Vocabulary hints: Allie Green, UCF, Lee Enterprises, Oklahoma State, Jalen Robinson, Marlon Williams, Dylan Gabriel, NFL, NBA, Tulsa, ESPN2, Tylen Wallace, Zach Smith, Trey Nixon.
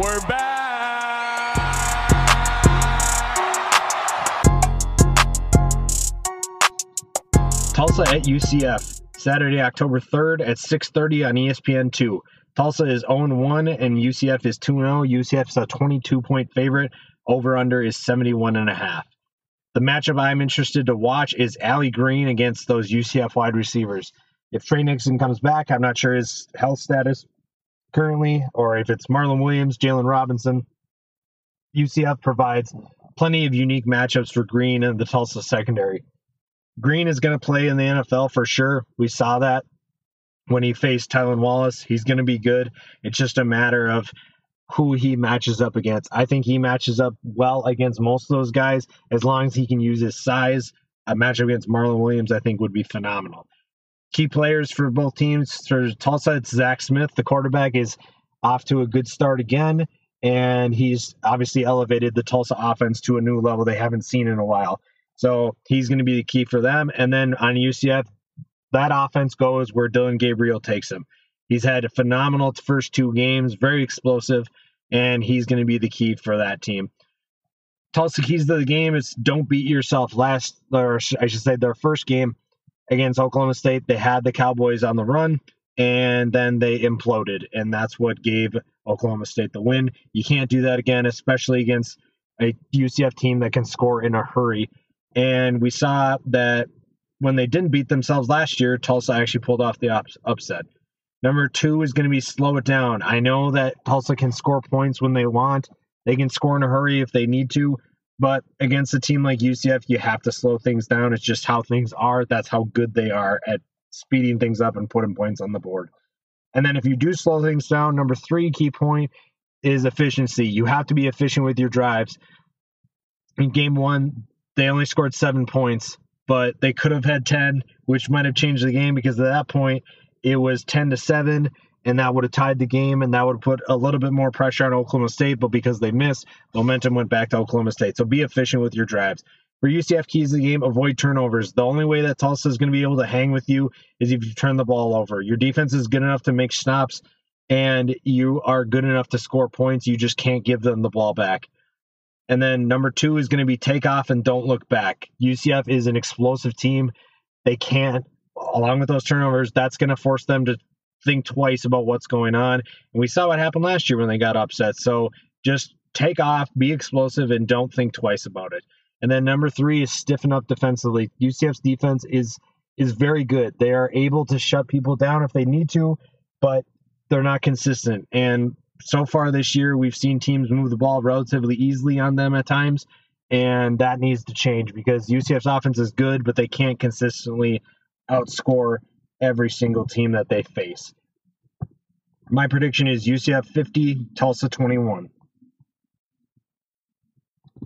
We're back! Tulsa at UCF, Saturday, October 3rd at 6:30 on ESPN2. Tulsa is 0-1 and UCF is 2-0. UCF is a 22-point favorite. Over-under is 71.5. The matchup I'm interested to watch is Allie Green against those UCF wide receivers. If Trey Nixon comes back, I'm not sure his health status currently, or if it's Marlon Williams, Jalen Robinson. UCF provides plenty of unique matchups for Green and the Tulsa secondary. Green is going to play in the NFL for sure. We saw that when he faced Tylen Wallace. He's going to be good. It's just a matter of who he matches up against. I think he matches up well against most of those guys as long as he can use his size. A matchup against Marlon Williams, I think, would be phenomenal. Key players for both teams. For Tulsa, it's Zach Smith. The quarterback is off to a good start again, and he's obviously elevated the Tulsa offense to a new level they haven't seen in a while. So he's going to be the key for them. And then on UCF, that offense goes where Dylan Gabriel takes him. He's had a phenomenal first two games, very explosive, and he's going to be the key for that team. Tulsa keys to the game is don't beat yourself. Their first game against Oklahoma State, they had the Cowboys on the run, and then they imploded, and that's what gave Oklahoma State the win. You can't do that again, especially against a UCF team that can score in a hurry. And we saw that when they didn't beat themselves last year, Tulsa actually pulled off the upset. Number two is going to be slow it down. I know that Tulsa can score points when they want. They can score in a hurry if they need to. But against a team like UCF, you have to slow things down. It's just how things are. That's how good they are at speeding things up and putting points on the board. And then if you do slow things down, number three key point is efficiency. You have to be efficient with your drives. In game one, they only scored 7 points, but they could have had 10, which might have changed the game because at that point, it was 10-7, and that would have tied the game, and that would have put a little bit more pressure on Oklahoma State, but because they missed, momentum went back to Oklahoma State. So be efficient with your drives. For UCF keys of the game, avoid turnovers. The only way that Tulsa is going to be able to hang with you is if you turn the ball over. Your defense is good enough to make stops, and you are good enough to score points. You just can't give them the ball back. And then number two is going to be take off and don't look back. UCF is an explosive team. They can't. Along with those turnovers, that's going to force them to think twice about what's going on. And we saw what happened last year when they got upset. So just take off, be explosive, and don't think twice about it. And then number three is stiffen up defensively. UCF's defense is very good. They are able to shut people down if they need to, but they're not consistent. And so far this year, we've seen teams move the ball relatively easily on them at times, and that needs to change because UCF's offense is good, but they can't consistently outscore every single team that they face. My prediction is UCF 50, Tulsa 21.